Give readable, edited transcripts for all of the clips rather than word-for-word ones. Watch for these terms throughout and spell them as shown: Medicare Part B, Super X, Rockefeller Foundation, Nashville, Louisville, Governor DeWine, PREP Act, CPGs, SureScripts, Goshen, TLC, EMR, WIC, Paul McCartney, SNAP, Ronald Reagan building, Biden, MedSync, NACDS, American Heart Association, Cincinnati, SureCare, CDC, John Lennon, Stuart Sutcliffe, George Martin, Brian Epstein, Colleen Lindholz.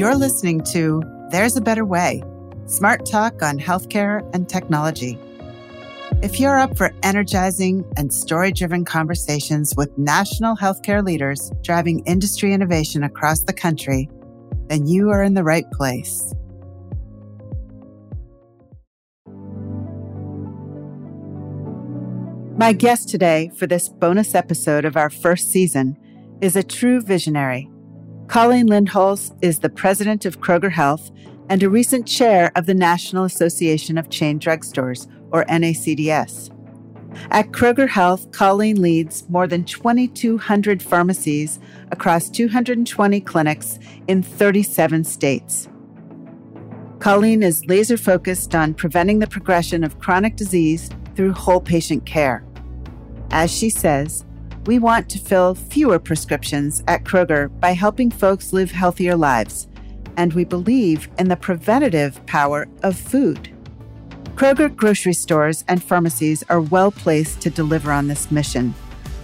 You're listening to There's a Better Way, Smart Talk on Healthcare and Technology. If you're up for energizing and story-driven conversations with national healthcare leaders driving industry innovation across the country, then you are in the right place. My guest today for this bonus episode of our first season is a true visionary. Colleen Lindholz is the president of Kroger Health and a recent chair of the National Association of Chain Drugstores, or NACDS. At Kroger Health, Colleen leads more than 2,200 pharmacies across 220 clinics in 37 states. Colleen is laser-focused on preventing the progression of chronic disease through whole patient care. As she says, we want to fill fewer prescriptions at Kroger by helping folks live healthier lives, and we believe in the preventative power of food. Kroger grocery stores and pharmacies are well-placed to deliver on this mission,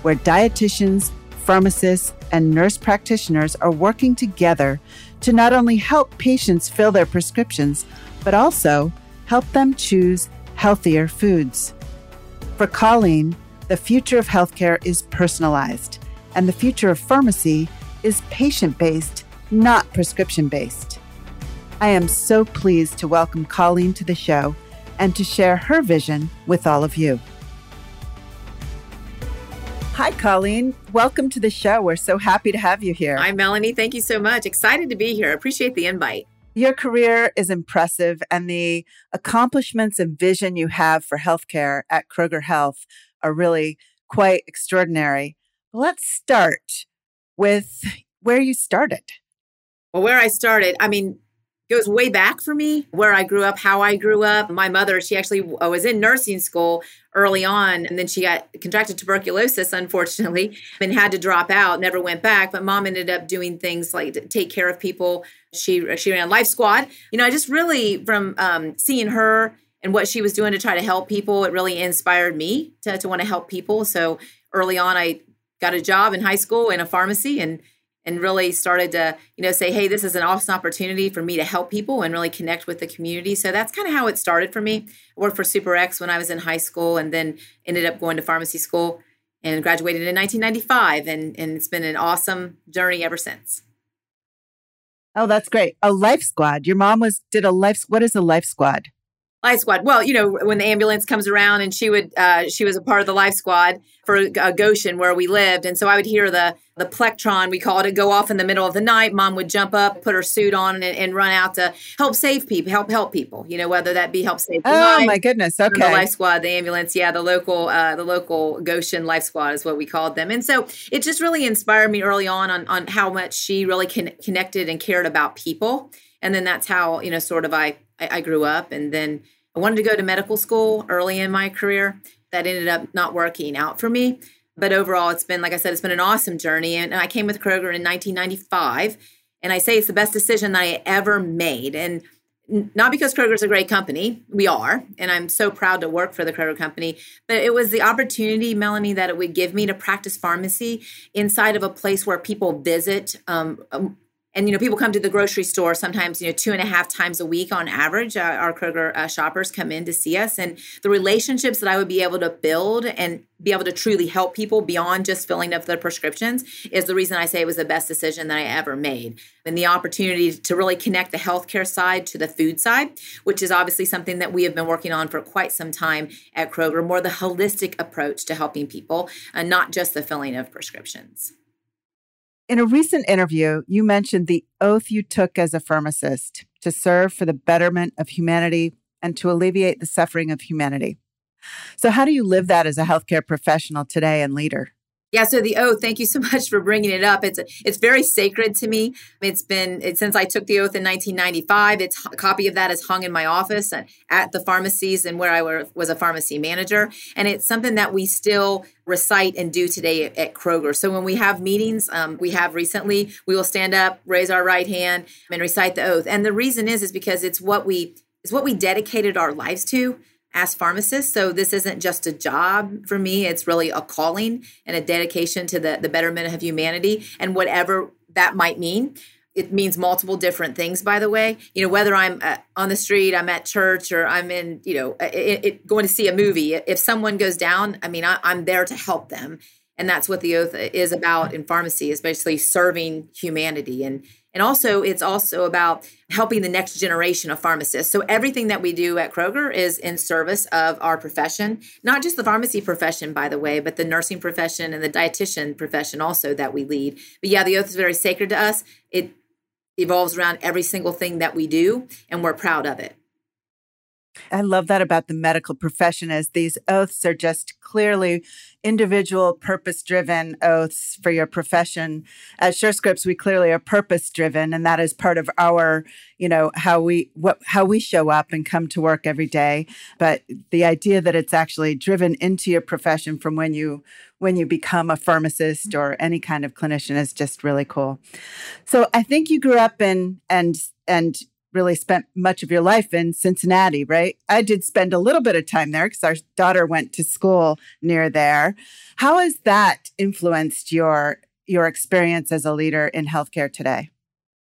where dietitians, pharmacists, and nurse practitioners are working together to not only help patients fill their prescriptions, but also help them choose healthier foods. For Colleen, the future of healthcare is personalized, and the future of pharmacy is patient-based, not prescription-based. I am so pleased to welcome Colleen to the show and to share her vision with all of you. Hi, Colleen. Welcome to the show. We're so happy to have you here. I'm Melanie. Thank you so much. Excited to be here. Appreciate the invite. Your career is impressive, and the accomplishments and vision you have for healthcare at Kroger Health are really quite extraordinary. Let's start with where you started. Well, where I started, goes way back for me, where I grew up, how I grew up. My mother, she actually was in nursing school early on, and then she contracted tuberculosis, unfortunately, and had to drop out, never went back. But mom ended up doing things like take care of people. She ran Life Squad. I just really, from seeing her and what she was doing to try to help people, it really inspired me to want to help people. So early on, I got a job in high school in a pharmacy and really started to, say, hey, this is an awesome opportunity for me to help people and really connect with the community. So that's kind of how it started for me. I worked for Super X when I was in high school and then ended up going to pharmacy school and graduated in 1995. And it's been an awesome journey ever since. Oh, that's great. A Life Squad. Your mom did a Life Squad. What is a Life Squad? Life Squad. Well, when the ambulance comes around, and she was a part of the Life Squad for Goshen, where we lived. And so I would hear the plectron, we called it, go off in the middle of the night. Mom would jump up, put her suit on, and run out to help save people, help people, whether that be help save lives. Oh, my goodness. Okay. The Life Squad, the ambulance. Yeah, the local Goshen Life Squad is what we called them. And so it just really inspired me early on how much she really connected and cared about people. And then that's how, I grew up, and then I wanted to go to medical school early in my career. That ended up not working out for me. But overall, it's been, like I said, it's been an awesome journey. And I came with Kroger in 1995. And I say it's the best decision that I ever made. And not because Kroger's a great company. We are. And I'm so proud to work for the Kroger company. But it was the opportunity, Melanie, that it would give me to practice pharmacy inside of a place where people visit. And people come to the grocery store sometimes, 2.5 times a week on average. Our Kroger shoppers come in to see us. And the relationships that I would be able to build and be able to truly help people beyond just filling up their prescriptions is the reason I say it was the best decision that I ever made. And the opportunity to really connect the healthcare side to the food side, which is obviously something that we have been working on for quite some time at Kroger, more the holistic approach to helping people and not just the filling of prescriptions. In a recent interview, you mentioned the oath you took as a pharmacist to serve for the betterment of humanity and to alleviate the suffering of humanity. So how do you live that as a healthcare professional today and leader? Yeah, so the oath, thank you so much for bringing it up. It's very sacred to me. It's been since I took the oath in 1995. A copy of that is hung in my office and at the pharmacies and where was a pharmacy manager. And it's something that we still recite and do today at Kroger. So when we have meetings, we will stand up, raise our right hand, and recite the oath. And the reason is because it's what we dedicated our lives to as pharmacists. So this isn't just a job for me. It's really a calling and a dedication to the betterment of humanity and whatever that might mean. It means multiple different things, by the way. You know, whether I'm on the street, I'm at church, or I'm in, you know, going to see a movie. If someone goes down, I mean, I'm there to help them. And that's what the oath is about in pharmacy, is basically serving humanity. And also, it's also about helping the next generation of pharmacists. So everything that we do at Kroger is in service of our profession, not just the pharmacy profession, by the way, but the nursing profession and the dietitian profession also that we lead. But yeah, the oath is very sacred to us. It evolves around every single thing that we do, and we're proud of it. I love that about the medical profession, as these oaths are just clearly individual, purpose-driven oaths for your profession. At SureScripts, we clearly are purpose-driven, and that is part of our, you know, how we show up and come to work every day. But the idea that it's actually driven into your profession from when you become a pharmacist or any kind of clinician is just really cool. So I think you grew up in and really spent much of your life in Cincinnati, right? I did spend a little bit of time there because our daughter went to school near there. How has that influenced your experience as a leader in healthcare today?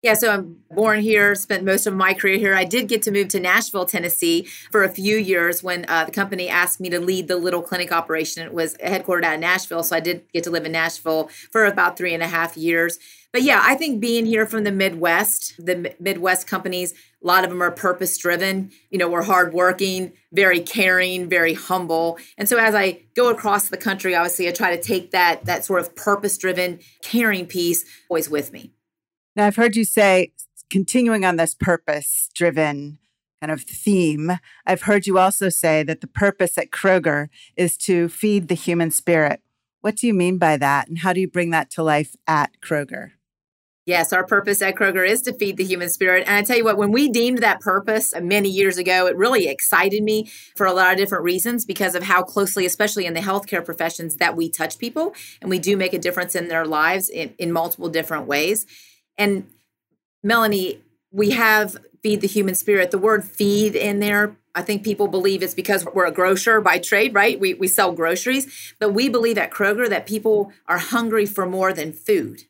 Yeah, so I'm born here, spent most of my career here. I did get to move to Nashville, Tennessee for a few years when the company asked me to lead the little clinic operation. It was headquartered out of Nashville, so I did get to live in Nashville for about 3.5 years. But yeah, I think being here from the Midwest companies, a lot of them are purpose-driven. You know, we're hardworking, very caring, very humble. And so as I go across the country, obviously, I try to take that sort of purpose-driven, caring piece always with me. Now, I've heard you say, continuing on this purpose-driven kind of theme, I've heard you also say that the purpose at Kroger is to feed the human spirit. What do you mean by that, and how do you bring that to life at Kroger? Yes, our purpose at Kroger is to feed the human spirit. And I tell you what, when we deemed that purpose many years ago, it really excited me for a lot of different reasons because of how closely, especially in the healthcare professions, that we touch people and we do make a difference in their lives in multiple different ways. And Melanie, we have feed the human spirit. The word feed in there, I think people believe it's because we're a grocer by trade, right? We sell groceries, but we believe at Kroger that people are hungry for more than food.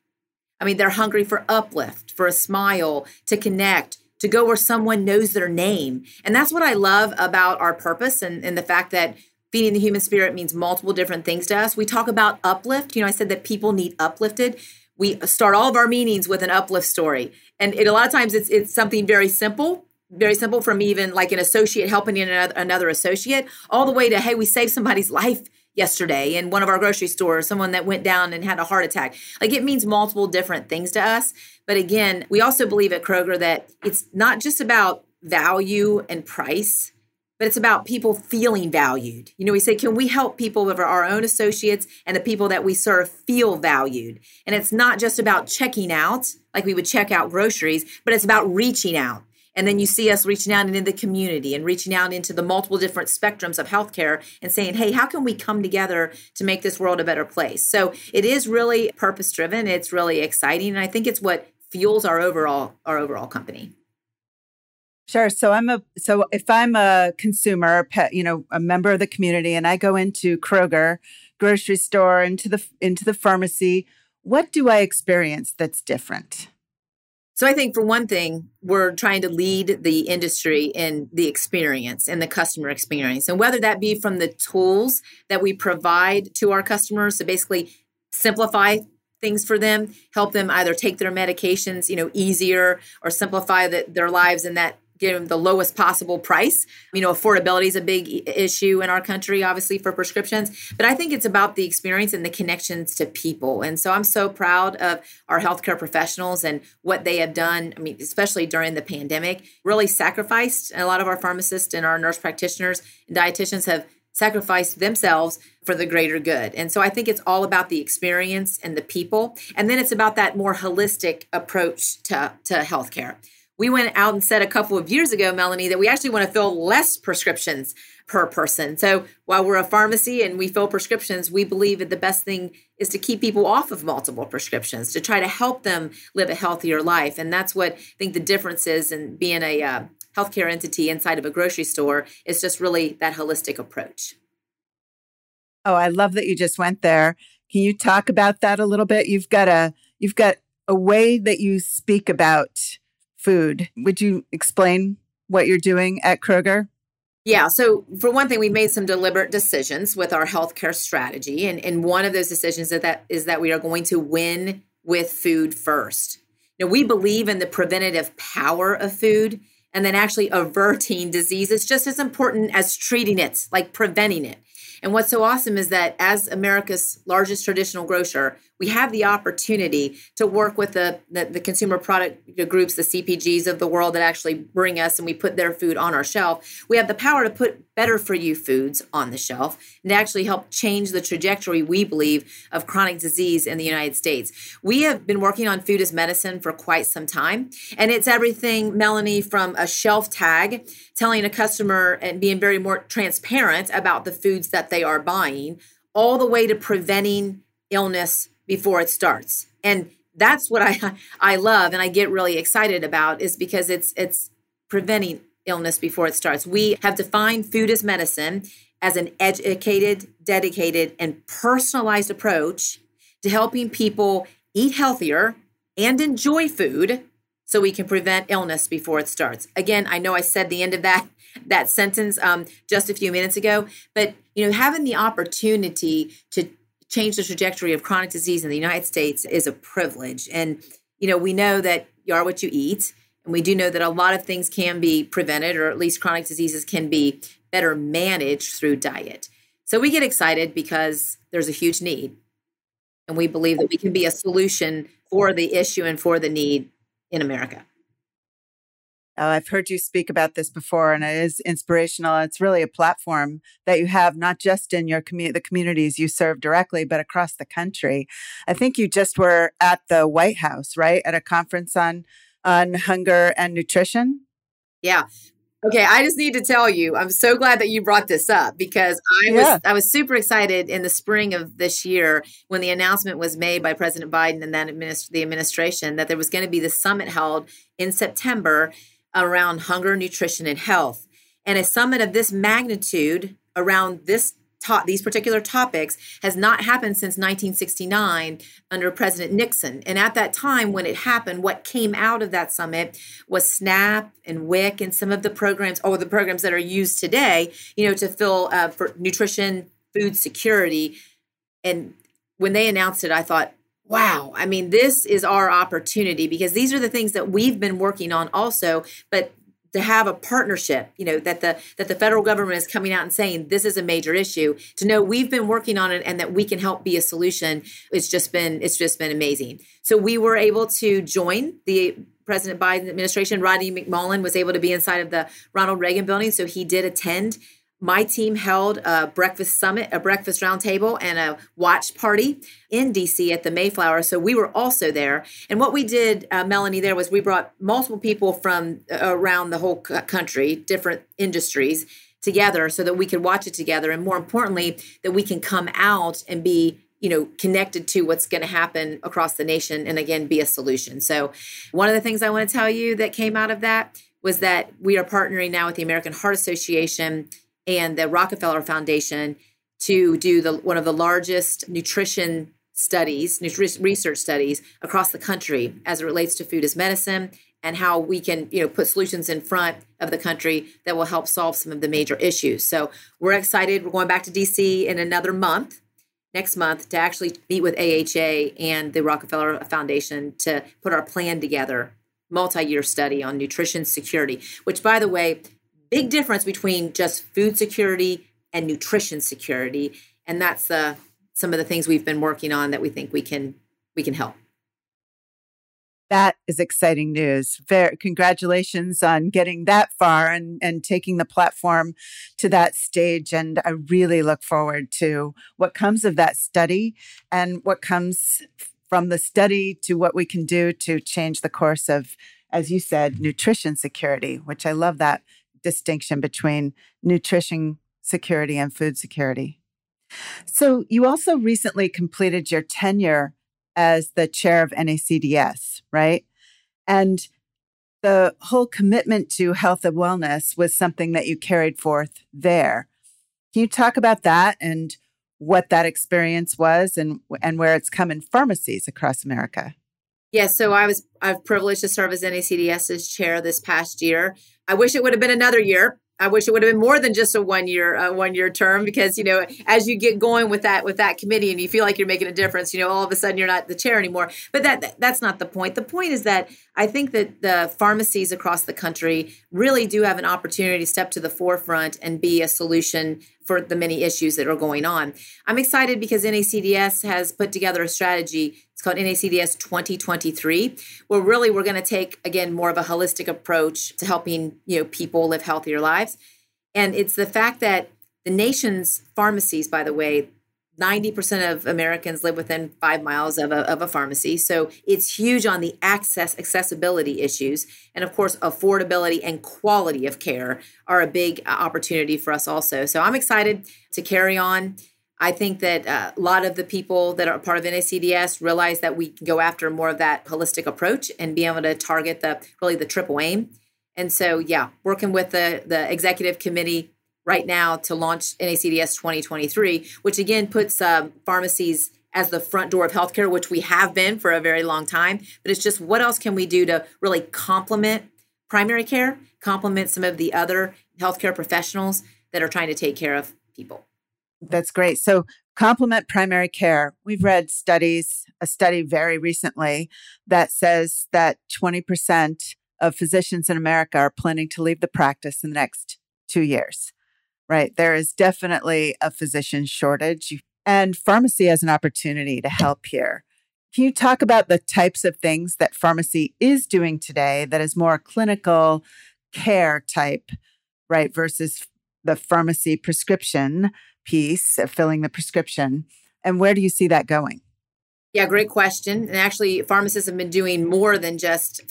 I mean, they're hungry for uplift, for a smile, to connect, to go where someone knows their name. And that's what I love about our purpose and the fact that feeding the human spirit means multiple different things to us. We talk about uplift. You know, I said that people need uplifted. We start all of our meetings with an uplift story. And a lot of times it's something very simple from even like an associate helping another associate, all the way to, hey, we saved somebody's life yesterday in one of our grocery stores, someone that went down and had a heart attack. Like, it means multiple different things to us. But again, we also believe at Kroger that it's not just about value and price, but it's about people feeling valued. You know, we say, can we help people of our own associates and the people that we serve feel valued? And it's not just about checking out, like we would check out groceries, but it's about reaching out. And then you see us reaching out into the community and reaching out into the multiple different spectrums of healthcare and saying, hey, how can we come together to make this world a better place? So it is really purpose-driven. It's really exciting. And I think it's what fuels our overall company. Sure. So if I'm a consumer, you know, a member of the community, and I go into Kroger grocery store, into the pharmacy, what do I experience that's different? So I think for one thing, we're trying to lead the industry in the experience and the customer experience, and whether that be from the tools that we provide to our customers to basically simplify things for them, help them either take their medications, you know, easier, or simplify their lives in that. Give them the lowest possible price. You know, affordability is a big issue in our country, obviously, for prescriptions. But I think it's about the experience and the connections to people. And so I'm so proud of our healthcare professionals and what they have done. I mean, especially during the pandemic, really sacrificed. And a lot of our pharmacists and our nurse practitioners and dietitians have sacrificed themselves for the greater good. And so I think it's all about the experience and the people. And then it's about that more holistic approach to healthcare. We went out and said a couple of years ago, Melanie, that we actually want to fill less prescriptions per person. So while we're a pharmacy and we fill prescriptions, we believe that the best thing is to keep people off of multiple prescriptions, to try to help them live a healthier life. And that's what I think the difference is in being a healthcare entity inside of a grocery store. It's just really that holistic approach. Oh, I love that you just went there. Can you talk about that a little bit? You've got a way that you speak about food. Would you explain what you're doing at Kroger? Yeah. So for one thing, we made some deliberate decisions with our healthcare strategy. And one of those decisions is that we are going to win with food first. Now, we believe in the preventative power of food, and then actually averting disease is just as important as treating it, like preventing it. And what's so awesome is that as America's largest traditional grocer, we have the opportunity to work with the consumer product groups, the CPGs of the world that actually bring us and we put their food on our shelf. We have the power to put better for you foods on the shelf and actually help change the trajectory, we believe, of chronic disease in the United States. We have been working on food as medicine for quite some time. And it's everything, Melanie, from a shelf tag, telling a customer and being very more transparent about the foods that they are buying, all the way to preventing illness before it starts. And that's what I love and I get really excited about, is because it's preventing illness before it starts. We have defined food as medicine as an educated, dedicated, and personalized approach to helping people eat healthier and enjoy food so we can prevent illness before it starts. Again, I know I said the end of that sentence just a few minutes ago, but having the opportunity to change the trajectory of chronic disease in the United States is a privilege. And, we know that you are what you eat. And we do know that a lot of things can be prevented, or at least chronic diseases can be better managed through diet. So we get excited because there's a huge need. And we believe that we can be a solution for the issue and for the need in America. Oh, I've heard you speak about this before, and it is inspirational. It's really a platform that you have, not just in your the communities you serve directly, but across the country. I think you just were at the White House, right? At a conference on hunger and nutrition. Yeah. Okay. I just need to tell you, I'm so glad that you brought this up, because I was super excited in the spring of this year when the announcement was made by President Biden and the administration that there was going to be the summit held in September around hunger, nutrition, and health. And a summit of this magnitude around these particular topics has not happened since 1969 under President Nixon. And at that time, when it happened, what came out of that summit was SNAP and WIC and some of the programs that are used today, to fill for nutrition, food security. And when they announced it, I thought, wow, I mean, this is our opportunity, because these are the things that we've been working on also, but to have a partnership, that the federal government is coming out and saying this is a major issue, to know we've been working on it and that we can help be a solution, it's just been amazing. So we were able to join the President Biden administration. Rodney McMullen was able to be inside of the Ronald Reagan building, so he did attend. My team held a breakfast summit, a breakfast roundtable, and a watch party in D.C. at the Mayflower. So we were also there. And what we did, Melanie, there was we brought multiple people from around the whole country, different industries together so that we could watch it together. And more importantly, that we can come out and be connected to what's going to happen across the nation and, again, be a solution. So one of the things I want to tell you that came out of that was that we are partnering now with the American Heart Association and the Rockefeller Foundation to do one of the largest research studies across the country as it relates to food as medicine and how we can, put solutions in front of the country that will help solve some of the major issues. So we're excited. We're going back to DC in another month, next month, to actually meet with AHA and the Rockefeller Foundation to put our plan together, multi-year study on nutrition security, which, by the way, big difference between just food security and nutrition security, and that's some of the things we've been working on that we think we can help. That is exciting news. Congratulations on getting that far and taking the platform to that stage. And I really look forward to what comes of that study and what comes from the study to what we can do to change the course of, as you said, nutrition security, which I love that distinction between nutrition security and food security. So you also recently completed your tenure as the chair of NACDS, right? And the whole commitment to health and wellness was something that you carried forth there. Can you talk about that and what that experience was and where it's come in pharmacies across America? Yes. Yeah, so I've privileged to serve as NACDS's chair this past year. I wish it would have been another year. I wish it would have been more than just a one year term, because, you know, as you get going with that committee and you feel like you're making a difference, you know, all of a sudden you're not the chair anymore. But that's not the point. The point is that I think that the pharmacies across the country really do have an opportunity to step to the forefront and be a solution for the many issues that are going on. I'm excited because NACDS has put together a strategy. It's called NACDS 2023, where really we're going to take, again, more of a holistic approach to helping, you know, people live healthier lives. And it's the fact that the nation's pharmacies, by the way, 90% of Americans live within 5 miles of a pharmacy. So it's huge on the accessibility issues. And of course, affordability and quality of care are a big opportunity for us also. So I'm excited to carry on. I think that a lot of the people that are part of NACDS realize that we can go after more of that holistic approach and be able to target the triple aim. And so, yeah, working with the executive committee right now to launch NACDS 2023, which again puts pharmacies as the front door of healthcare, which we have been for a very long time. But it's just, what else can we do to really complement primary care, complement some of the other healthcare professionals that are trying to take care of people? That's great. So complement primary care. We've read studies, a study very recently that says that 20% of physicians in America are planning to leave the practice in the next 2 years. Right. There is definitely a physician shortage, and pharmacy has an opportunity to help here. Can you talk about the types of things that pharmacy is doing today that is more clinical care type, right, versus the pharmacy prescription piece of filling the prescription? And where do you see that going? Yeah, great question. And actually, pharmacists have been doing more than just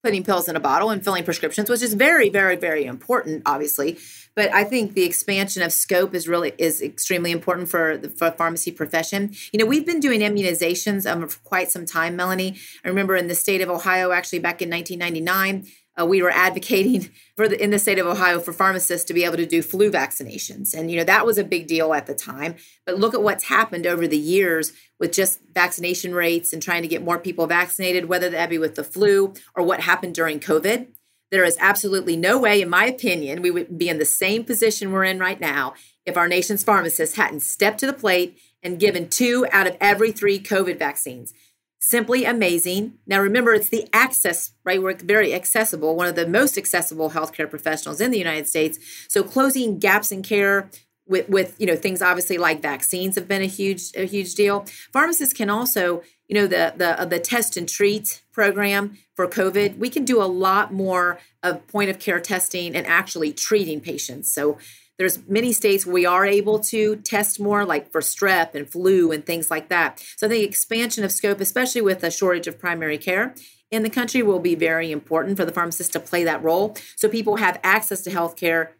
putting pills in a bottle and filling prescriptions, which is very, very, very important, obviously. But I think the expansion of scope is extremely important for the pharmacy profession. You know, we've been doing immunizations for quite some time, Melanie. I remember in the state of Ohio, actually back in 1999, we were advocating in the state of Ohio for pharmacists to be able to do flu vaccinations. And, you know, that was a big deal at the time. But look at what's happened over the years with just vaccination rates and trying to get more people vaccinated, whether that be with the flu or what happened during COVID. There is absolutely no way, in my opinion, we would be in the same position we're in right now if our nation's pharmacists hadn't stepped to the plate and given 2 out of every 3 COVID vaccines. Simply amazing. Now, remember, it's the access, right? We're very accessible, one of the most accessible healthcare professionals in the United States. So closing gaps in care with you know, things obviously like vaccines have been a huge deal. Pharmacists can also, you know, the test and treat program for COVID, we can do a lot more of point of care testing and actually treating patients. So there's many states where we are able to test more, like for strep and flu and things like that. So I think expansion of scope, especially with a shortage of primary care in the country, will be very important for the pharmacist to play that role so people have access to healthcare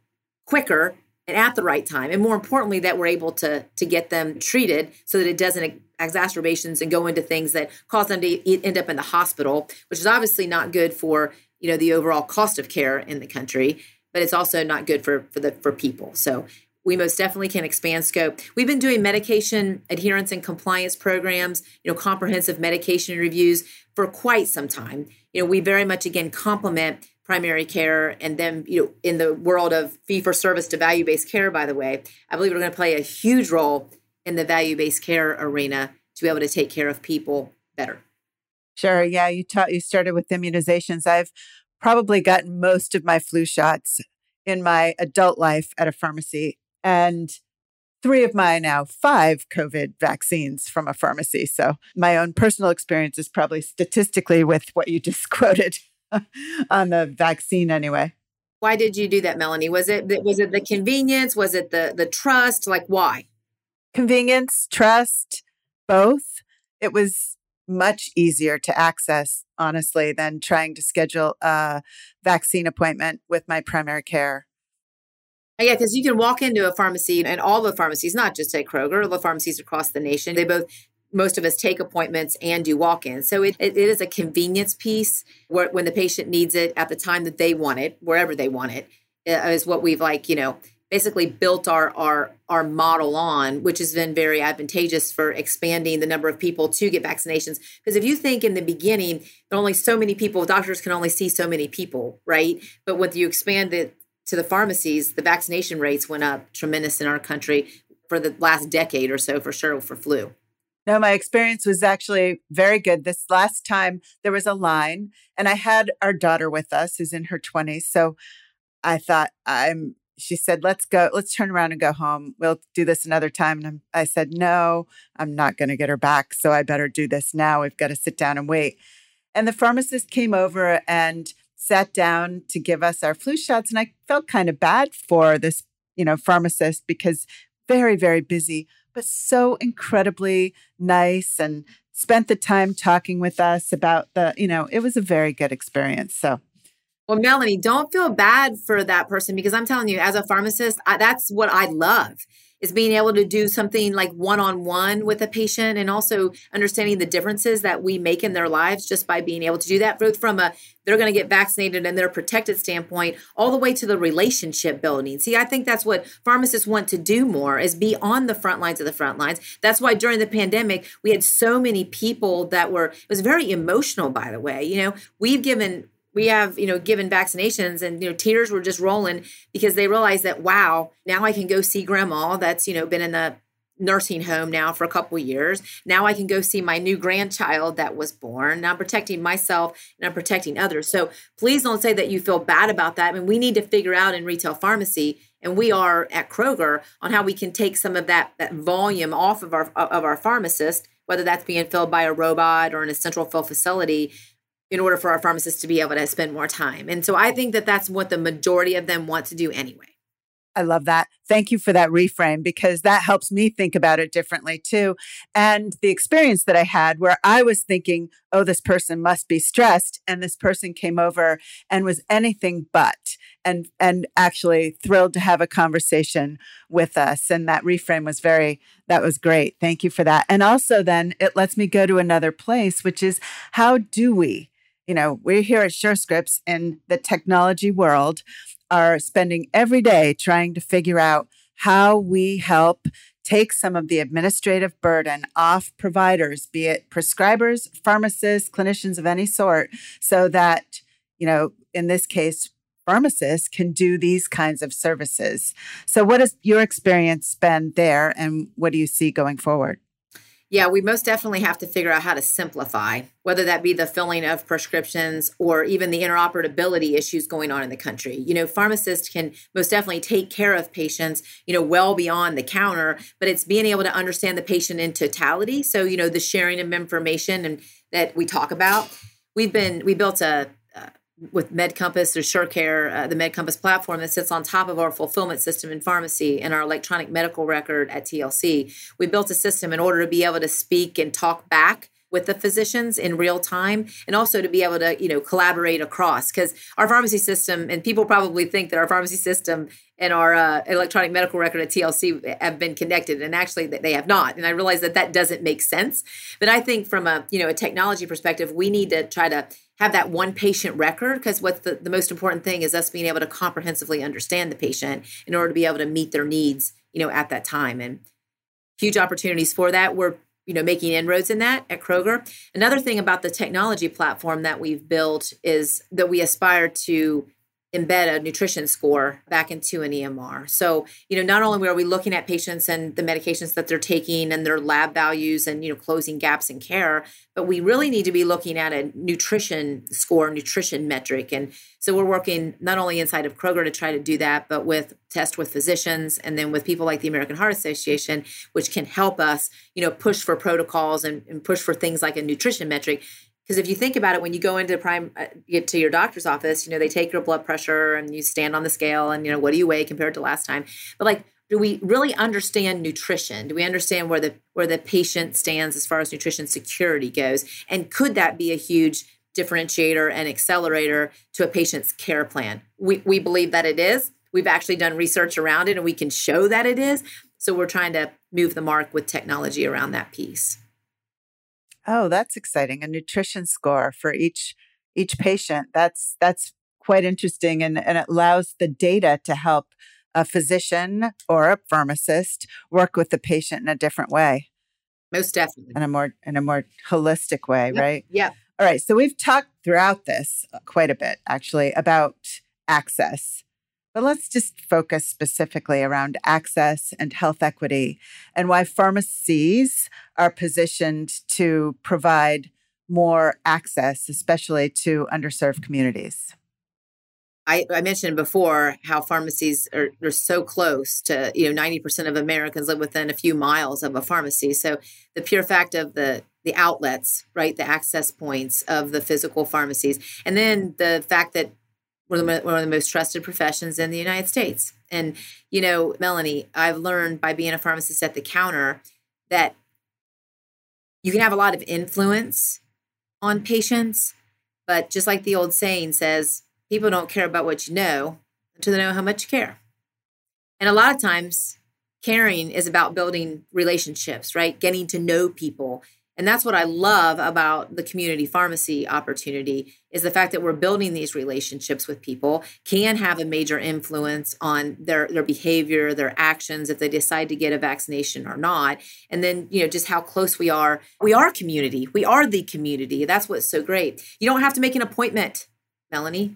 quicker and at the right time. And more importantly, that we're able to get them treated so that it doesn't exacerbations and go into things that cause them to end up in the hospital, which is obviously not good for, you know, the overall cost of care in the country. But it's also not good for people. So we most definitely can expand scope. We've been doing medication adherence and compliance programs, you know, comprehensive medication reviews for quite some time. You know, we very much, again, complement primary care, and then, you know, in the world of fee-for-service to value-based care, by the way, I believe we're going to play a huge role in the value-based care arena to be able to take care of people better. Sure. Yeah, you started with immunizations. I've probably gotten most of my flu shots in my adult life at a pharmacy, and 5 COVID vaccines from a pharmacy. So my own personal experience is probably statistically with what you just quoted on the vaccine anyway. Why did you do that, Melanie? Was it the convenience? Was it the trust? Like, why? Convenience, trust, both. It was much easier to access, honestly, than trying to schedule a vaccine appointment with my primary care. Yeah, because you can walk into a pharmacy, and all the pharmacies, not just at Kroger, the pharmacies across the nation, most of us take appointments and do walk-ins. So it is a convenience piece where, when the patient needs it at the time that they want it, wherever they want it, is what we've, like, you know, basically built our model on, which has been very advantageous for expanding the number of people to get vaccinations. Because if you think in the beginning, there are only so many people, doctors can only see so many people, right? But when you expand it to the pharmacies, the vaccination rates went up tremendous in our country for the last decade or so, for sure, for flu. No, my experience was actually very good. This last time there was a line and I had our daughter with us who's in her 20s. So I thought, she said, let's go, let's turn around and go home. We'll do this another time. And I said, no, I'm not going to get her back. So I better do this now. We've got to sit down and wait. And the pharmacist came over and sat down to give us our flu shots. And I felt kind of bad for this, pharmacist, because very, very busy, but so incredibly nice, and spent the time talking with us about it was a very good experience. So, well, Melanie, don't feel bad for that person, because I'm telling you, as a pharmacist, that's what I love, is being able to do something like one-on-one with a patient, and also understanding the differences that we make in their lives just by being able to do that, both from they're going to get vaccinated and their protected standpoint, all the way to the relationship building. See, I think that's what pharmacists want to do more, is be on the front lines of the front lines. That's why during the pandemic, we had so many people that it was very emotional, by the way. We have given vaccinations, and tears were just rolling, because they realized that, wow, now I can go see grandma that's been in the nursing home now for a couple of years. Now I can go see my new grandchild that was born. Now I'm protecting myself and I'm protecting others. So please don't say that you feel bad about that. I mean, we need to figure out in retail pharmacy, and we are at Kroger, on how we can take some of that volume off of our pharmacist, whether that's being filled by a robot or an essential fill facility, in order for our pharmacists to be able to spend more time. And so I think that that's what the majority of them want to do anyway. I love that. Thank you for that reframe, because that helps me think about it differently too. And the experience that I had, where I was thinking, oh, this person must be stressed, and this person came over and was anything but, and actually thrilled to have a conversation with us. And that reframe was that was great. Thank you for that. And also then it lets me go to another place, which is, how do we? We're here at SureScripts in the technology world, are spending every day trying to figure out how we help take some of the administrative burden off providers, be it prescribers, pharmacists, clinicians of any sort, so that, in this case, pharmacists can do these kinds of services. So what has your experience been there, and what do you see going forward? Yeah, we most definitely have to figure out how to simplify, whether that be the filling of prescriptions or even the interoperability issues going on in the country. Pharmacists can most definitely take care of patients, well beyond the counter, but it's being able to understand the patient in totality. So, the sharing of information and that we talk about. We built with MedCompass or SureCare, the MedCompass platform that sits on top of our fulfillment system in pharmacy and our electronic medical record at TLC. We built a system in order to be able to speak and talk back with the physicians in real time, and also to be able to, collaborate across. Because our pharmacy system, and people probably think that our pharmacy system and our electronic medical record at TLC have been connected, and actually they have not. And I realize that doesn't make sense. But I think from a technology perspective, we need to try to have that one patient record, because what's the most important thing is us being able to comprehensively understand the patient in order to be able to meet their needs, at that time. And huge opportunities for that. We're making inroads in that at Kroger. Another thing about the technology platform that we've built is that we aspire to embed a nutrition score back into an EMR. So, not only are we looking at patients and the medications that they're taking and their lab values and, closing gaps in care, but we really need to be looking at a nutrition score, nutrition metric. And so we're working not only inside of Kroger to try to do that, but with physicians, and then with people like the American Heart Association, which can help us, push for protocols and push for things like a nutrition metric. Because if you think about it, when you go into get to your doctor's office, they take your blood pressure and you stand on the scale and, what do you weigh compared to last time? But do we really understand nutrition? Do we understand where the patient stands as far as nutrition security goes? And could that be a huge differentiator and accelerator to a patient's care plan? We believe that it is. We've actually done research around it, and we can show that it is. So we're trying to move the mark with technology around that piece. Oh, that's exciting. A nutrition score for each patient. That's quite interesting. And it allows the data to help a physician or a pharmacist work with the patient in a different way. Most definitely. In a more holistic way, yep. Right? Yeah. All right. So we've talked throughout this quite a bit, actually, about access. But let's just focus specifically around access and health equity and why pharmacies are positioned to provide more access, especially to underserved communities. I mentioned before how pharmacies are so close to, 90% of Americans live within a few miles of a pharmacy. So the pure fact of the outlets, right, the access points of the physical pharmacies, and then the fact that we're one of the most trusted professions in the United States. And, Melanie, I've learned by being a pharmacist at the counter that you can have a lot of influence on patients, but just like the old saying says, people don't care about what you know until they know how much you care. And a lot of times, caring is about building relationships, right? Getting to know people. And that's what I love about the community pharmacy opportunity is the fact that we're building these relationships with people, can have a major influence on their behavior, their actions, if they decide to get a vaccination or not. And then, just how close we are. We are community. We are the community. That's what's so great. You don't have to make an appointment, Melanie,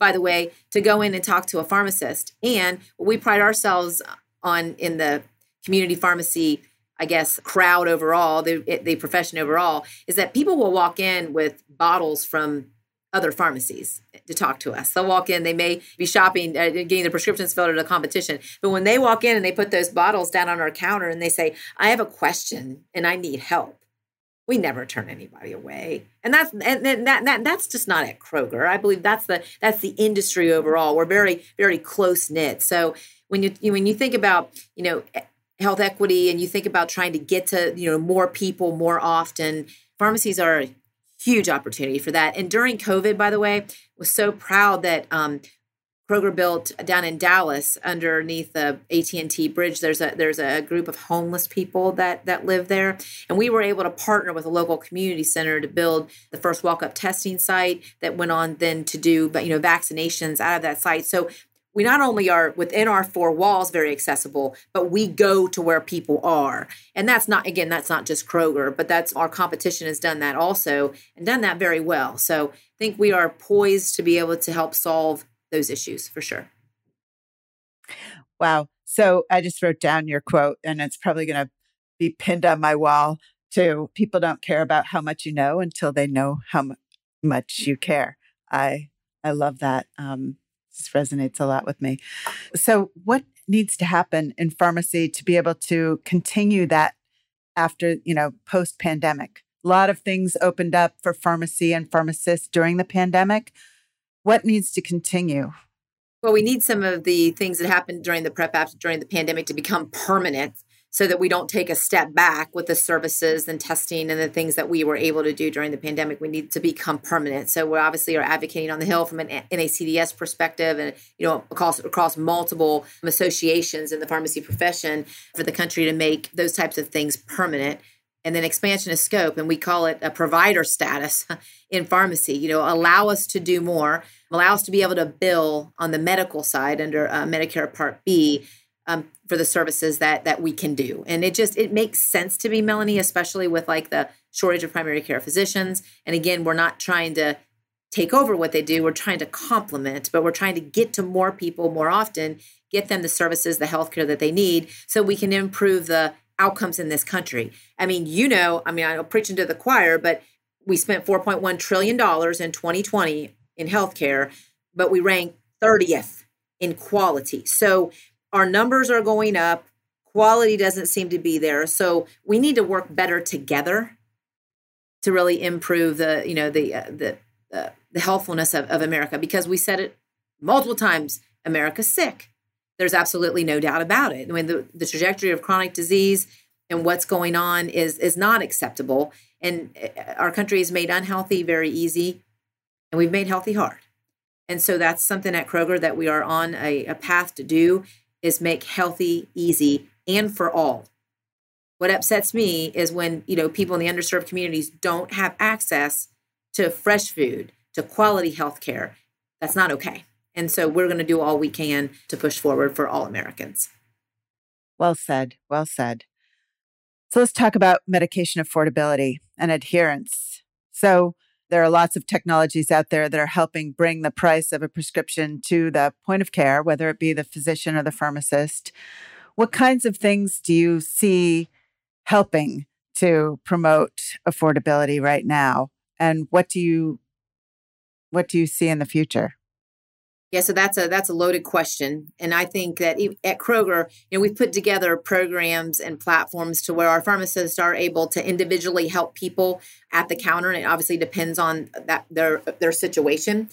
by the way, to go in and talk to a pharmacist. And what we pride ourselves on in the community pharmacy, I guess, crowd overall, the profession overall, is that people will walk in with bottles from other pharmacies to talk to us. They'll walk in, they may be shopping, getting their prescriptions filled at a competition. But when they walk in and they put those bottles down on our counter and they say, I have a question and I need help, we never turn anybody away. And that's just not at Kroger. I believe that's the industry overall. We're very, very close knit. So when you think about, health equity, and you think about trying to get to, more people more often, pharmacies are a huge opportunity for that. And during COVID, by the way, I was so proud that Kroger built down in Dallas underneath the AT&T bridge. There's a group of homeless people that live there. And we were able to partner with a local community center to build the first walk-up testing site that went on then to do, vaccinations out of that site. So we not only are within our four walls very accessible, but we go to where people are. And that's not just Kroger, but that's our competition has done that also and done that very well. So I think we are poised to be able to help solve those issues for sure. Wow. So I just wrote down your quote, and it's probably going to be pinned on my wall too. People don't care about how much you know until they know how much you care. I love that. This resonates a lot with me. So what needs to happen in pharmacy to be able to continue that after, post-pandemic? A lot of things opened up for pharmacy and pharmacists during the pandemic. What needs to continue? Well, we need some of the things that happened during the PrEP Act, during the pandemic, to become permanent, so that we don't take a step back with the services and testing and the things that we were able to do during the pandemic. We need to become permanent. So we obviously are advocating on the Hill from an NACDS perspective and, across multiple associations in the pharmacy profession for the country to make those types of things permanent. And then expansion of scope, and we call it a provider status in pharmacy, allow us to do more, allow us to be able to bill on the medical side under Medicare Part B, for the services that we can do. And it makes sense to me, Melanie, especially with the shortage of primary care physicians. And again, we're not trying to take over what they do. We're trying to complement, but we're trying to get to more people more often, get them the services, the healthcare that they need, so we can improve the outcomes in this country. I'm preaching to the choir, but we spent $4.1 trillion in 2020 in healthcare, but we ranked 30th in quality. So our numbers are going up. Quality doesn't seem to be there. So we need to work better together to really improve the healthfulness of America, because we said it multiple times, America's sick. There's absolutely no doubt about it. I mean, the trajectory of chronic disease and what's going on is not acceptable. And our country has made unhealthy very easy, and we've made healthy hard. And so that's something at Kroger that we are on a path to do, is make healthy easy and for all. What upsets me is when, people in the underserved communities don't have access to fresh food, to quality healthcare. That's not okay. And so we're going to do all we can to push forward for all Americans. Well said. Well said. So let's talk about medication affordability and adherence. So there are lots of technologies out there that are helping bring the price of a prescription to the point of care, whether it be the physician or the pharmacist. What kinds of things do you see helping to promote affordability right now? And what do you see in the future? Yeah, so that's a loaded question. And I think that at Kroger, we've put together programs and platforms to where our pharmacists are able to individually help people at the counter. And it obviously depends on their situation,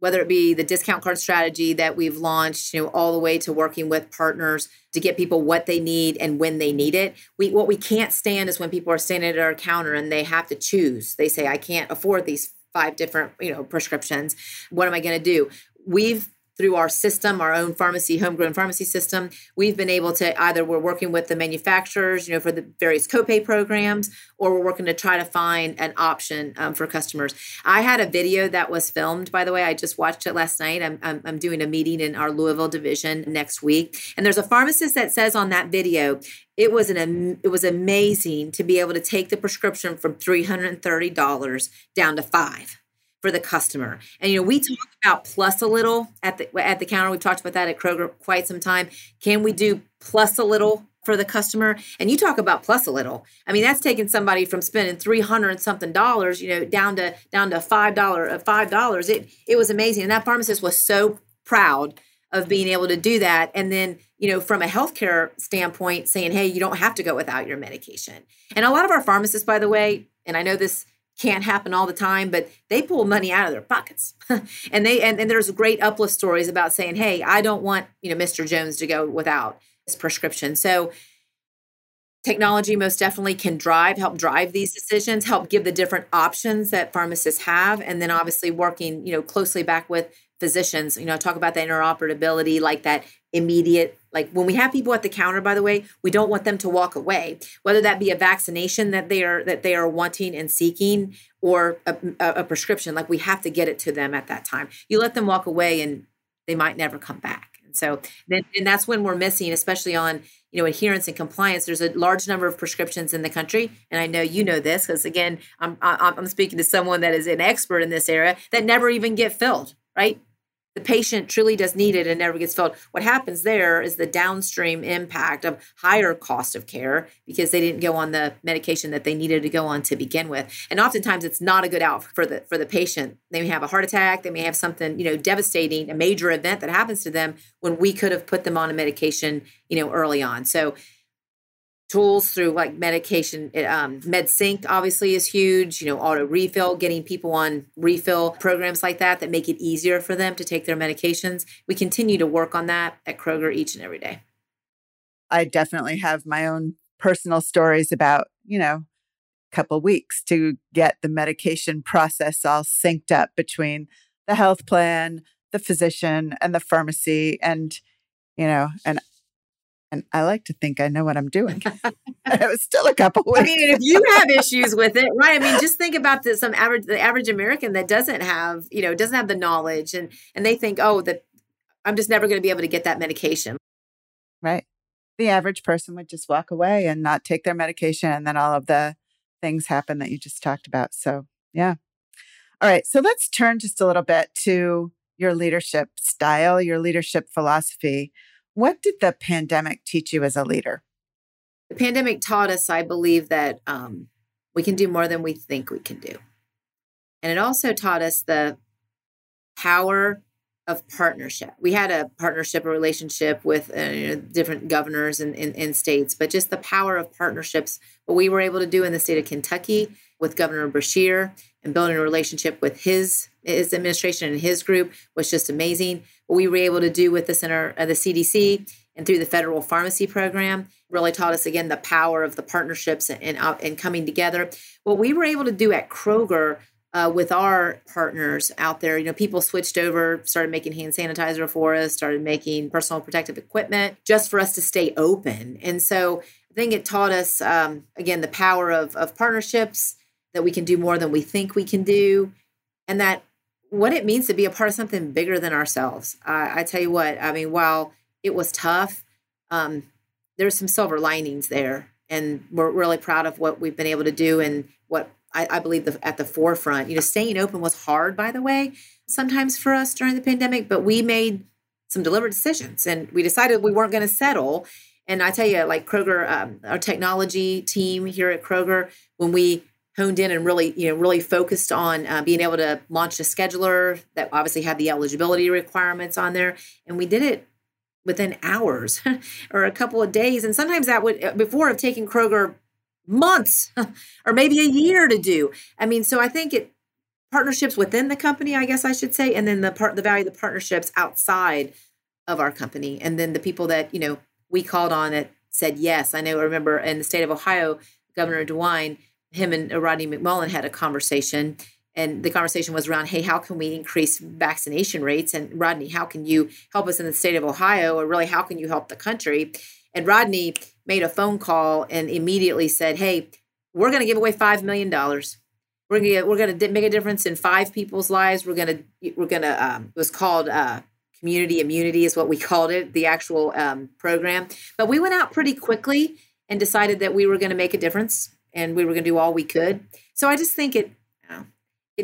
whether it be the discount card strategy that we've launched, all the way to working with partners to get people what they need and when they need it. What we can't stand is when people are standing at our counter and they have to choose. They say, I can't afford these 5 different, prescriptions. What am I going to do? We've, through our system, our own pharmacy, homegrown pharmacy system, we've been able to either we're working with the manufacturers, for the various copay programs, or we're working to try to find an option for customers. I had a video that was filmed, by the way. I just watched it last night. I'm doing a meeting in our Louisville division next week. And there's a pharmacist that says on that video, it was amazing to be able to take the prescription from $330 down to $5. For the customer. And, we talk about plus a little at the counter. We've talked about that at Kroger quite some time. Can we do plus a little for the customer? And you talk about plus a little. I mean, that's taking somebody from spending $300 something, down to $5. It was amazing. And that pharmacist was so proud of being able to do that. And then, from a healthcare standpoint, saying, hey, you don't have to go without your medication. And a lot of our pharmacists, by the way, and I know this can't happen all the time, but they pull money out of their pockets. and there's great uplift stories about saying, hey, I don't want, Mr. Jones to go without his prescription. So technology most definitely can help drive these decisions, help give the different options that pharmacists have. And then obviously working, closely back with physicians, talk about the interoperability, like that immediate, like when we have people at the counter, by the way, we don't want them to walk away, whether that be a vaccination that they are wanting and seeking or a prescription, like we have to get it to them at that time. You let them walk away and they might never come back. And so then, and that's when we're missing, especially on, adherence and compliance. There's a large number of prescriptions in the country. And I know, this, because again, I'm speaking to someone that is an expert in this area that never even get filled, right? The patient truly does need it and never gets filled. What happens there is the downstream impact of higher cost of care because they didn't go on the medication that they needed to go on to begin with. And oftentimes it's not a good out for the patient. They may have a heart attack. They may have something, devastating, a major event that happens to them when we could have put them on a medication, early on. So tools through like medication, MedSync obviously is huge, auto refill, getting people on refill programs like that make it easier for them to take their medications. We continue to work on that at Kroger each and every day. I definitely have my own personal stories about, a couple of weeks to get the medication process all synced up between the health plan, the physician, and the pharmacy, and I like to think I know what I'm doing. It was still a couple weeks. I mean, if you have issues with it, right? I mean, just think about the average American that doesn't have the knowledge and they think, oh, that I'm just never going to be able to get that medication. Right. The average person would just walk away and not take their medication. And then all of the things happen that you just talked about. So, yeah. All right. So let's turn just a little bit to your leadership style, your leadership philosophy. What did the pandemic teach you as a leader? The pandemic taught us, I believe, that we can do more than we think we can do. And it also taught us the power of partnership. We had a relationship with different governors and states, but just the power of partnerships, what we were able to do in the state of Kentucky with Governor Beshear and building a relationship with his administration and his group was just amazing. What we were able to do with the center of the CDC and through the federal pharmacy program really taught us, again, the power of the partnerships and coming together. What we were able to do at Kroger with our partners out there, people switched over, started making hand sanitizer for us, started making personal protective equipment just for us to stay open. And so I think it taught us, again, the power of partnerships, that we can do more than we think we can do, and that what it means to be a part of something bigger than ourselves. I tell you what, I mean, while it was tough, there's some silver linings there. And we're really proud of what we've been able to do and what I believe at the forefront. You know, staying open was hard, by the way, sometimes for us during the pandemic, but we made some deliberate decisions and we decided we weren't going to settle. And I tell you, like Kroger, our technology team here at Kroger, when we honed in and really focused on being able to launch a scheduler that obviously had the eligibility requirements on there. And we did it within hours or a couple of days. And sometimes that would, before, have taken Kroger months or maybe a year to do. I mean, so I think it partnerships within the company, I guess I should say, and then the value of the partnerships outside of our company. And then the people that, you know, we called on that said yes. I remember in the state of Ohio, Governor DeWine, him and Rodney McMullen had a conversation, and the conversation was around, hey, how can we increase vaccination rates? And Rodney, how can you help us in the state of Ohio? Or really, how can you help the country? And Rodney made a phone call and immediately said, hey, we're going to give away $5 million. We're going to make a difference in 5 people's lives. It was called Community Immunity is what we called it, the actual program. But we went out pretty quickly and decided that we were going to make a difference and we were going to do all we could. So I just think it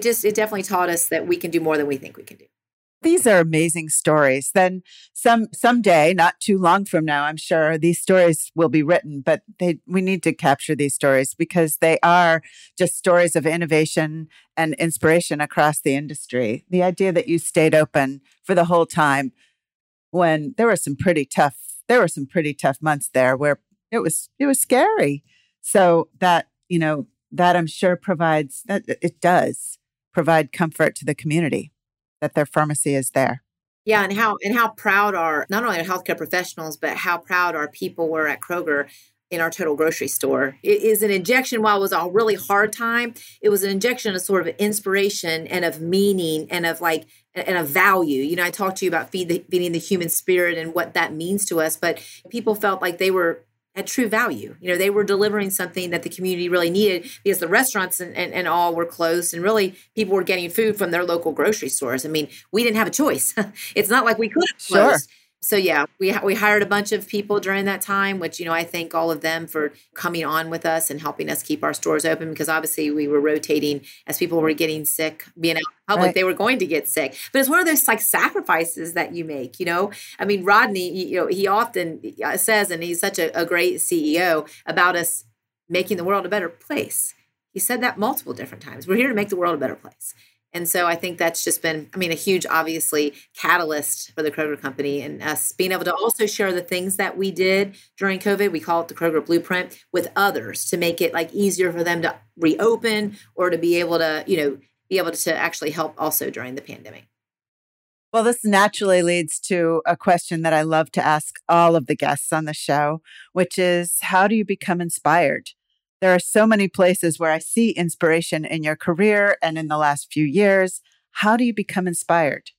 definitely taught us that we can do more than we think we can do. These are amazing stories. Then someday, not too long from now, I'm sure these stories will be written, but we need to capture these stories because they are just stories of innovation and inspiration across the industry. The idea that you stayed open for the whole time when there were some pretty tough months there where it was scary. So that, you know, that I'm sure does provide comfort to the community that their pharmacy is there. Yeah, and how proud are not only our healthcare professionals, but how proud our people were at Kroger in our total grocery store. It is an injection. While it was a really hard time, it was an injection of sort of inspiration and of meaning and of like and of value. You know, I talked to you about feeding the human spirit and what that means to us, but people felt like they were at true value. You know, they were delivering something that the community really needed because the restaurants and all were closed and really people were getting food from their local grocery stores. I mean, we didn't have a choice. It's not like we could have closed. Sure. So yeah, we hired a bunch of people during that time, which, you know, I thank all of them for coming on with us and helping us keep our stores open because obviously we were rotating as people were getting sick, being out in public, right. They were going to get sick. But it's one of those like sacrifices that you make, you know? I mean, Rodney, you know, he often says, and he's such a great CEO about us making the world a better place. He said that multiple different times. We're here to make the world a better place. And so I think that's just been, I mean, a huge, obviously, catalyst for the Kroger Company and us being able to also share the things that we did during COVID. We call it the Kroger Blueprint with others to make it like easier for them to reopen or to be able to, you know, actually help also during the pandemic. Well, this naturally leads to a question that I love to ask all of the guests on the show, which is, how do you become inspired? There are so many places where I see inspiration in your career and in the last few years. How do you become inspired?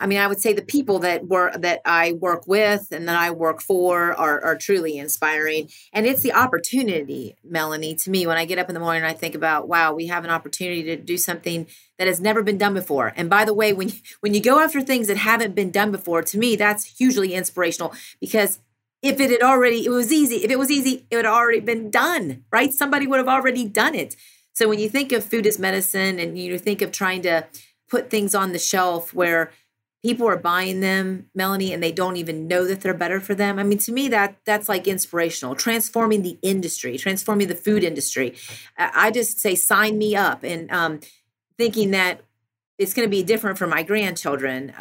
I mean, I would say the people that I work with and that I work for are truly inspiring. And it's the opportunity, Melanie, to me, when I get up in the morning, I think about, wow, we have an opportunity to do something that has never been done before. And by the way, when you go after things that haven't been done before, to me, that's hugely inspirational because if it had already, it was easy. If it was easy, it would have already been done, right? Somebody would have already done it. So when you think of food as medicine and you think of trying to put things on the shelf where people are buying them, Melanie, and they don't even know that they're better for them. I mean, to me, that's like inspirational, transforming the industry, transforming the food industry. I just say, sign me up and thinking that it's going to be different for my grandchildren.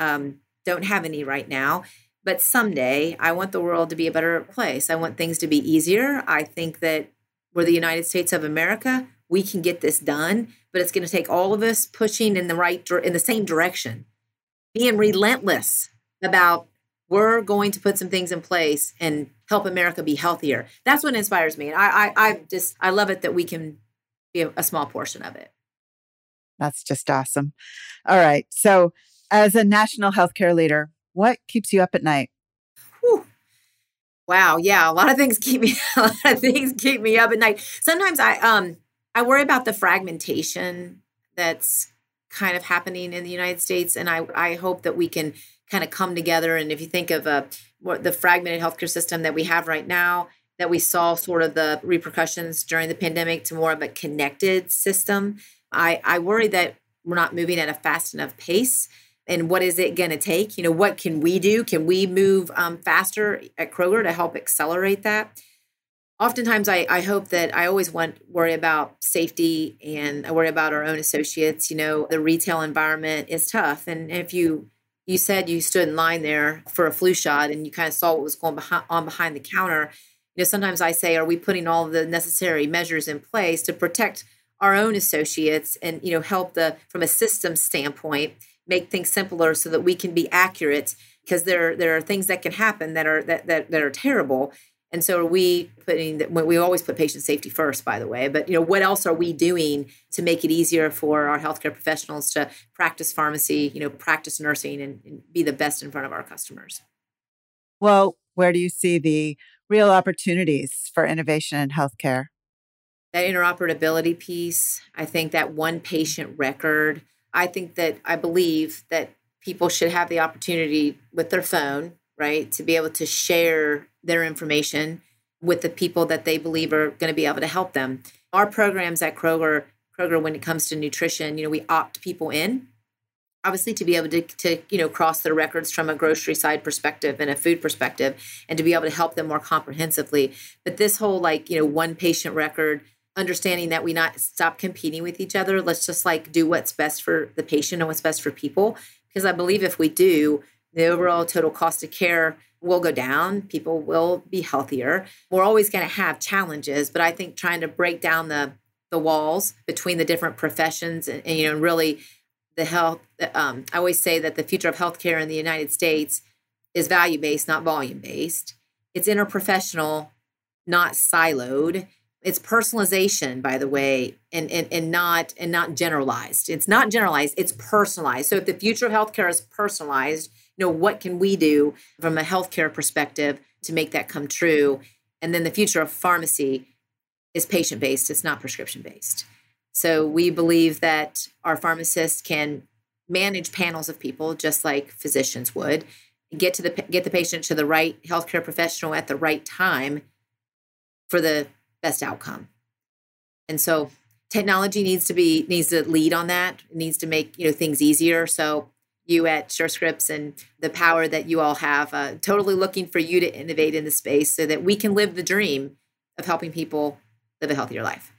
Don't have any right now. But someday, I want the world to be a better place. I want things to be easier. I think that we're the United States of America. We can get this done, but it's going to take all of us pushing in the same direction, being relentless about we're going to put some things in place and help America be healthier. That's what inspires me. And I love it that we can be a small portion of it. That's just awesome. All right. So as a national healthcare leader, what keeps you up at night? Whew. Wow. Yeah. A lot of things keep me up at night. Sometimes I worry about the fragmentation that's kind of happening in the United States. And I hope that we can kind of come together. And if you think of the fragmented healthcare system that we have right now, that we saw sort of the repercussions during the pandemic to more of a connected system, I worry that we're not moving at a fast enough pace. And what is it going to take? You know, what can we do? Can we move faster at Kroger to help accelerate that? Oftentimes, I hope that I always worry about safety, and I worry about our own associates. You know, the retail environment is tough. And if you said you stood in line there for a flu shot and you kind of saw what was going on behind the counter, you know, sometimes I say, are we putting all the necessary measures in place to protect our own associates and, you know, help from a system standpoint, make things simpler so that we can be accurate, because there are things that can happen that are terrible. And so are we we always put patient safety first, by the way, but, you know, what else are we doing to make it easier for our healthcare professionals to practice pharmacy, you know, practice nursing, and be the best in front of our customers? Well, where do you see the real opportunities for innovation in healthcare? That interoperability piece, I think that one patient record, I believe that people should have the opportunity with their phone, right, to be able to share their information with the people that they believe are going to be able to help them. Our programs at Kroger, when it comes to nutrition, you know, we opt people in, obviously, to be able to you know, cross their records from a grocery side perspective and a food perspective, and to be able to help them more comprehensively. But this whole, like, you know, one patient record, understanding that we not stop competing with each other. Let's just, like, do what's best for the patient and what's best for people. Because I believe if we do, the overall total cost of care will go down. People will be healthier. We're always going to have challenges, but I think trying to break down the walls between the different professions and you know, really the health. I always say that the future of healthcare in the United States is value-based, not volume-based. It's interprofessional, not siloed. It's personalization, by the way, and not generalized. It's not generalized. It's personalized. So if the future of healthcare is personalized, you know, what can we do from a healthcare perspective to make that come true? And then the future of pharmacy is patient-based. It's not prescription-based. So we believe that our pharmacists can manage panels of people just like physicians would, get the patient to the right healthcare professional at the right time for the best outcome. And so technology needs to lead on that. It needs to make, you know, things easier. So you at SureScripts and the power that you all have, totally looking for you to innovate in the space so that we can live the dream of helping people live a healthier life.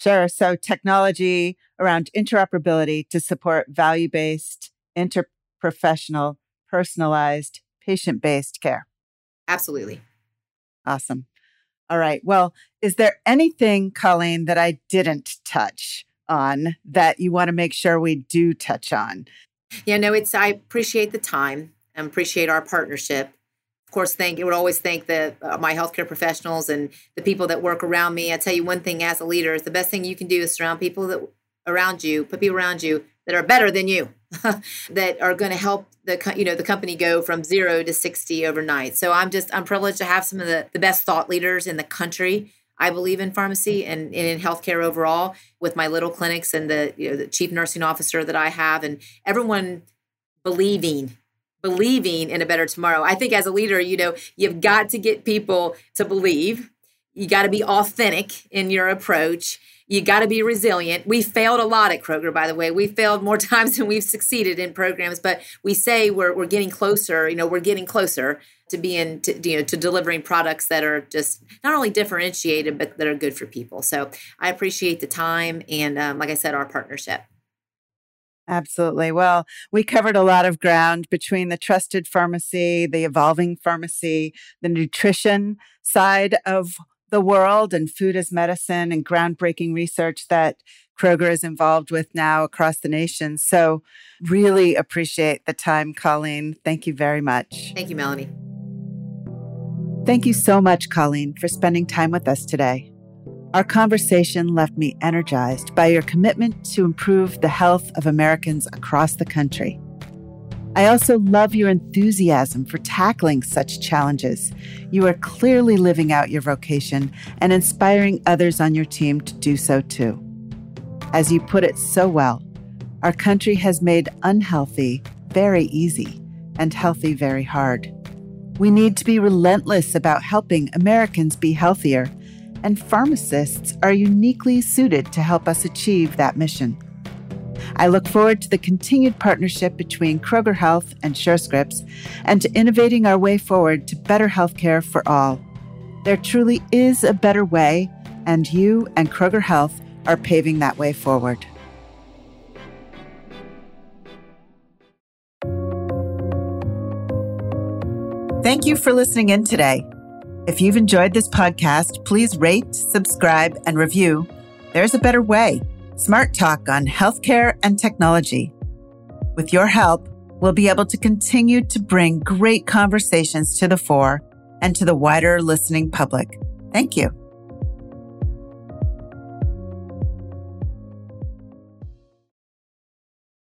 Sure. So technology around interoperability to support value-based, interprofessional, personalized, patient-based care. Absolutely. Awesome. All right. Well, is there anything, Colleen, that I didn't touch on that you want to make sure we do touch on? Yeah, no, I appreciate the time and appreciate our partnership. Of course, I would always thank my healthcare professionals and the people that work around me. I tell you one thing as a leader, is the best thing you can do is put people around you that are better than you, that are going to help the company go from 0 to 60 overnight. So I'm privileged to have some of the best thought leaders in the country. I believe in pharmacy and in healthcare overall, with my little clinics and the chief nursing officer that I have, and everyone believing in a better tomorrow. I think as a leader, you know, you've got to get people to believe. You got to be authentic in your approach. You got to be resilient. We failed a lot at Kroger, by the way. We failed more times than we've succeeded in programs, but we say we're getting closer. You know, we're getting closer to to delivering products that are just not only differentiated, but that are good for people. So I appreciate the time and, like I said, our partnership. Absolutely. Well, we covered a lot of ground between the trusted pharmacy, the evolving pharmacy, the nutrition side of the world, and food as medicine, and groundbreaking research that Kroger is involved with now across the nation. So really appreciate the time, Colleen. Thank you very much. Thank you, Melanie. Thank you so much, Colleen, for spending time with us today. Our conversation left me energized by your commitment to improve the health of Americans across the country. I also love your enthusiasm for tackling such challenges. You are clearly living out your vocation and inspiring others on your team to do so too. As you put it so well, Our country has made unhealthy very easy and healthy very hard. We need to be relentless about helping Americans be healthier, and pharmacists are uniquely suited to help us achieve that mission. I look forward to the continued partnership between Kroger Health and SureScripts and to innovating our way forward to better healthcare for all. There truly is a better way, and you and Kroger Health are paving that way forward. Thank you for listening in today. If you've enjoyed this podcast, please rate, subscribe, and review There's a Better Way, Smart Talk on Healthcare and Technology. With your help, we'll be able to continue to bring great conversations to the fore and to the wider listening public. Thank you.